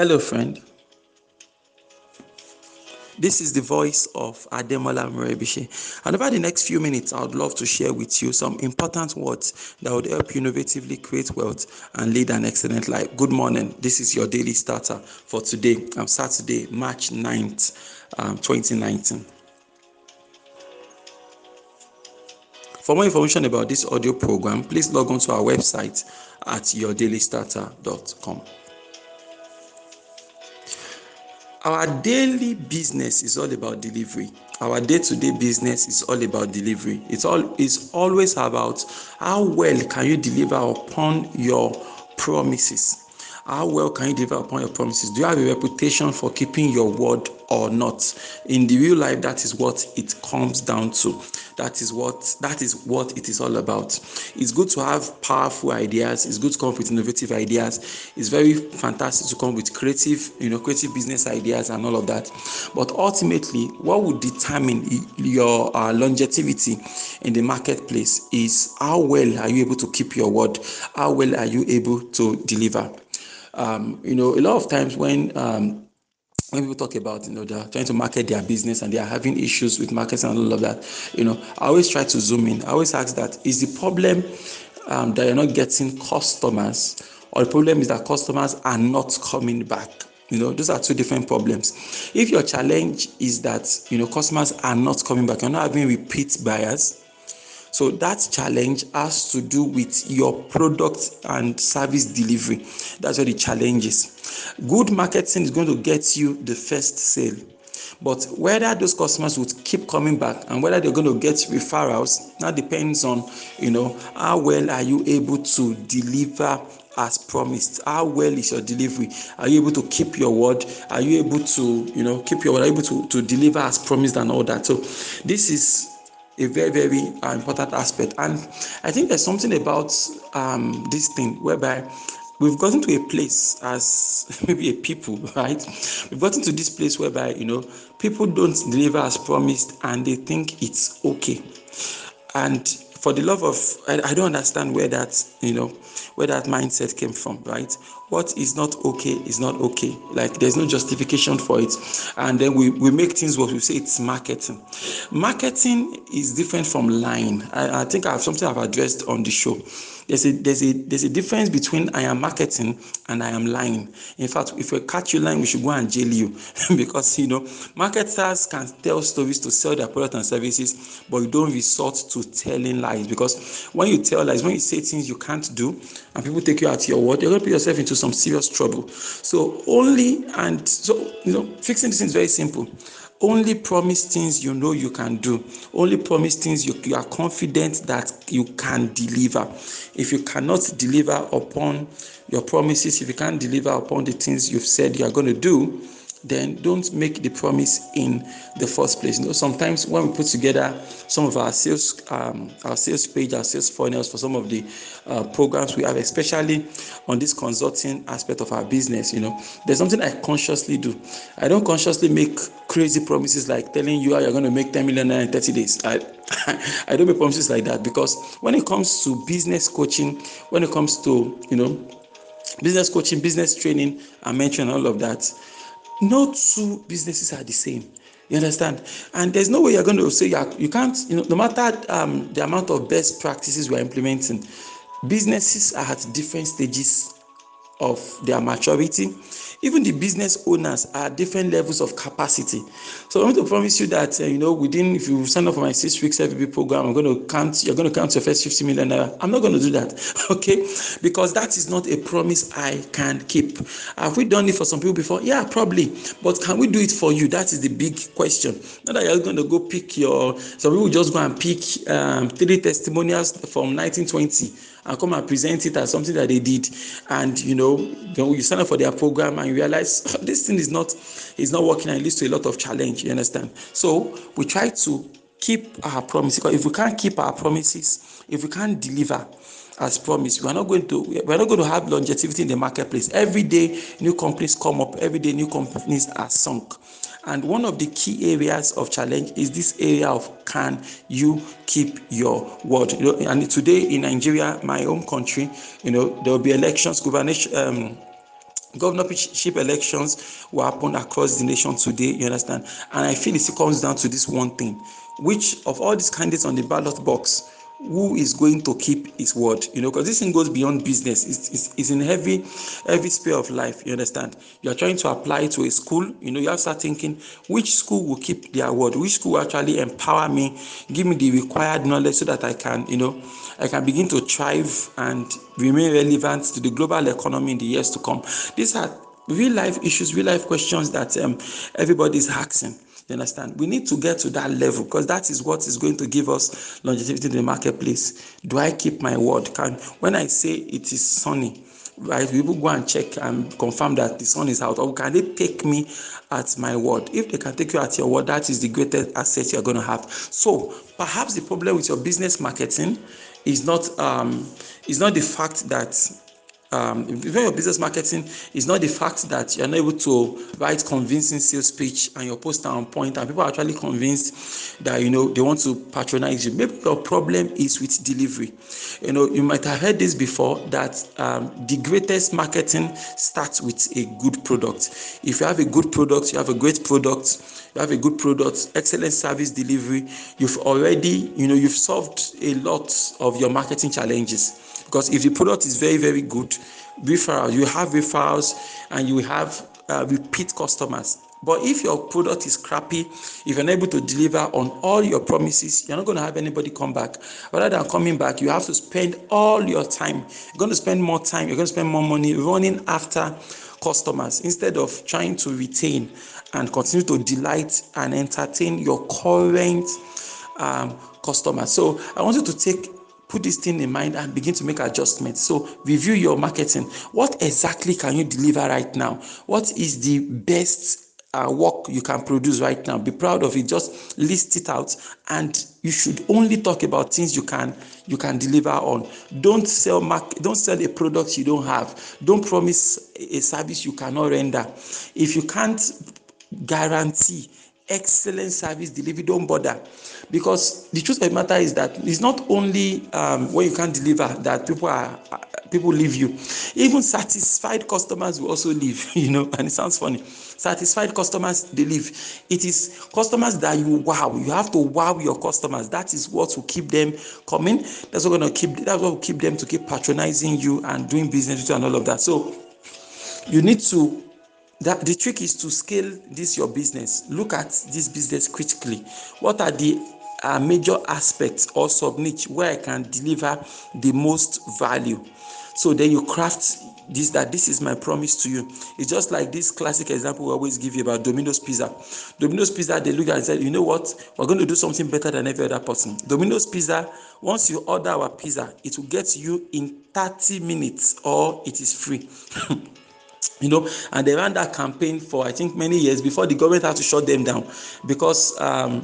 Hello, friend. This is the voice of Ademola Amorebishe. And over the next few minutes, I would love to share with you some important words that would help you innovatively create wealth and lead an excellent life. Good morning. This is your daily starter for today. Saturday, March 9th, 2019. For more information about this audio program, please log on to our website at yourdailystarter.com. Our daily business is all about delivery. Our day-to-day business is all about delivery. It's always about how well can you deliver upon your promises. How well can you deliver upon your promises? Do you have a reputation for keeping your word or not? In the real life, that is what it comes down to. That is what it is all about. It's good to have powerful ideas. It's good to come up with innovative ideas. It's very fantastic to come with creative business ideas and all of that. But ultimately, what would determine your longevity in the marketplace is how well are you able to keep your word? How well are you able to deliver? A lot of times when people talk about, they're trying to market their business and they are having issues with markets and all of that, I always try to zoom in. I always ask that, is the problem that you're not getting customers, or the problem is that customers are not coming back? Those are two different problems. If your challenge is that, customers are not coming back, you're not having repeat buyers, so that challenge has to do with your product and service delivery. That's where the challenge is. Good marketing is going to get you the first sale. But whether those customers would keep coming back and whether they're going to get referrals, that depends on, how well are you able to deliver as promised? How well is your delivery? Are you able to keep your word? Are you able to, keep your word? Are you able to deliver as promised and all that? So this is a very, very important aspect. And I think there's something about this thing whereby we've gotten to a place as maybe a people, right? We've gotten to this place whereby, people don't deliver as promised and they think it's okay. And for the love of, I don't understand where that mindset came from, right? What is not okay is not okay. Like, there's no justification for it. And then we make things what we say it's marketing. Marketing is different from lying. I think I have something I've addressed on the show. There's a difference between I am marketing and I am lying. In fact, if we catch you lying, we should go and jail you because, marketers can tell stories to sell their products and services, but you don't resort to telling lies, because when you tell lies, when you say things you can't do and people take you at your word, you're going to put yourself into some serious trouble. Fixing this is very simple. Only promise things you can do. Only promise things you are confident that you can deliver. If you cannot deliver upon your promises, if you can't deliver upon the things you've said you are going to do, then don't make the promise in the first place. Sometimes when we put together some of our sales page, our sales funnels for some of the programs we have, especially on this consulting aspect of our business, there's something I consciously do. I don't consciously make crazy promises like telling you how you're going to make 10 million in 30 days. I don't make promises like that, because when it comes to business coaching, when it comes to, business coaching, business training, and mentoring, all of that, no two businesses are the same. You understand? And there's no way you're going to say you can't, no matter the amount of best practices we're implementing, businesses are at different stages of their maturity. Even the business owners are at different levels of capacity. So I'm going to promise you that, if you sign up for my 6 weeks FBB program, you're going to count your first 50 million. I'm not going to do that, okay? Because that is not a promise I can keep. Have we done it for some people before? Yeah, probably. But can we do it for you? That is the big question. Not that you're going to go pick some people just go and pick three testimonials from 1920 and come and present it as something that they did. And, you sign up for their program and you realize this thing is not working, and it leads to a lot of challenge. You understand? So we try to keep our promises. If we can't keep our promises, if we can't deliver as promised, we're not going to have longevity in the marketplace. Every day, new companies come up. Every day, new companies are sunk. And one of the key areas of challenge is this area of, can you keep your word? And today in Nigeria, my home country, there will be elections, Governorship elections will happen across the nation today, you understand? And I feel it comes down to this one thing: which of all these candidates on the ballot box, who is going to keep his word? You know, because this thing goes beyond business. It's in every sphere of life, you understand? You are trying to apply to a school, you know, you have to start thinking, which school will keep their word? Which school will actually empower me, give me the required knowledge so that I can, you know, I can begin to thrive and remain relevant to the global economy in the years to come? These are real life issues, real life questions that everybody's asking. You understand? We need to get to that level, because that is what is going to give us longevity in the marketplace. Do I keep my word? When I say it is sunny, right, people go and check and confirm that the sun is out, or can they take me at my word? If they can take you at your word, that is the greatest asset you're going to have. So perhaps the problem with your business marketing is not the fact that when your business marketing is not the fact that you're not able to write convincing sales pitch and your posts are on point and people are actually convinced that, you know, they want to patronize you. Maybe your problem is with delivery. You know, you might have heard this before, that the greatest marketing starts with a good product. If you have a good product, you have a great product, you have a good product, excellent service delivery, you've already, you know, you've solved a lot of your marketing challenges. Because if the product is very, very good, referral, you have referrals and you have repeat customers. But if your product is crappy, if you're not able to deliver on all your promises, you're not going to have anybody come back. Rather than coming back, you have to spend all your time. You're going to spend more time, you're going to spend more money running after customers instead of trying to retain and continue to delight and entertain your current customers. So I want you to put this thing in mind and begin to make adjustments. So review your marketing. What exactly can you deliver right now? What is the best work you can produce right now? Be proud of it. Just list it out, and you should only talk about things you can deliver on. Don't sell a product you don't have. Don't promise a service you cannot render. If you can't guarantee excellent service delivery, don't bother, because the truth of the matter is that it's not only when you can't deliver that people leave you. Even satisfied customers will also leave, you know. And it sounds funny, satisfied customers, they leave. It is customers that you wow. You have to wow your customers. That is what will keep them coming. That's what will keep them to keep patronizing you and doing business with you and all of that. So you need to the trick is to scale your business. Look at this business critically. What are the major aspects or sub-niche where I can deliver the most value? So then you craft this is my promise to you. It's just like this classic example we always give you about Domino's Pizza. Domino's Pizza, they look at it and said, you know what? We're going to do something better than every other person. Domino's Pizza, once you order our pizza, it will get you in 30 minutes or it is free. You know, and they ran that campaign for I think many years before the government had to shut them down, because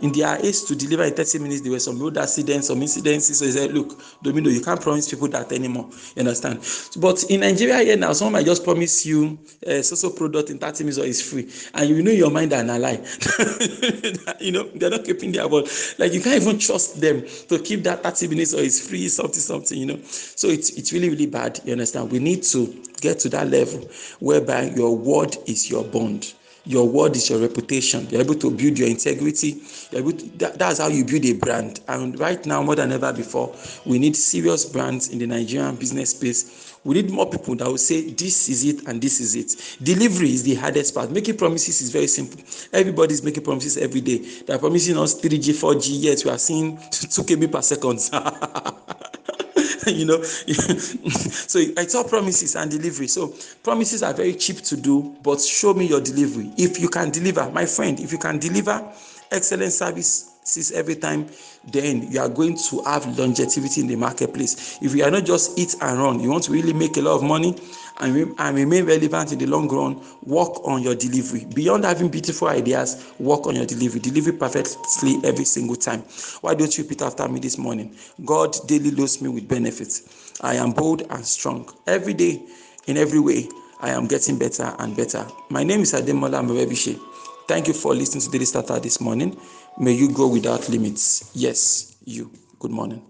in their haste to deliver in 30 minutes, there were some road accidents, some incidences. So they said, look, Domino, you can't promise people that anymore. You understand? But in Nigeria here now, someone might just promise you a social product in 30 minutes or it's free, and you know your mind are a lie. You know, they're not keeping their word. Like, you can't even trust them to keep that 30 minutes or it's free, something, you know. So it's really, really bad. You understand? We need to get to that level whereby your word is your bond, your word is your reputation. You're able to build your integrity. That's how you build a brand. And right now, more than ever before, we need serious brands in the Nigerian business space. We need more people that will say, this is it and this is it. Delivery is the hardest part. Making promises is very simple. Everybody's making promises every day. They're promising us 3G, 4G, yet we are seeing 2 KB per second. You know, so it's all promises and delivery. So promises are very cheap to do, but show me your delivery. If you can deliver, my friend, if you can deliver excellent services every time, then you are going to have longevity in the marketplace. If you are not just eat and run, you want to really make a lot of money and remain relevant in the long run, work on your delivery. Beyond having beautiful ideas, work on your delivery. Deliver perfectly every single time. Why don't you repeat after me this morning? God daily loads me with benefits. I am bold and strong. Every day, in every way, I am getting better and better. My name is Ademola Amorebishe. Thank you for listening to Daily Starter this morning. May you grow without limits. Yes, you. Good morning.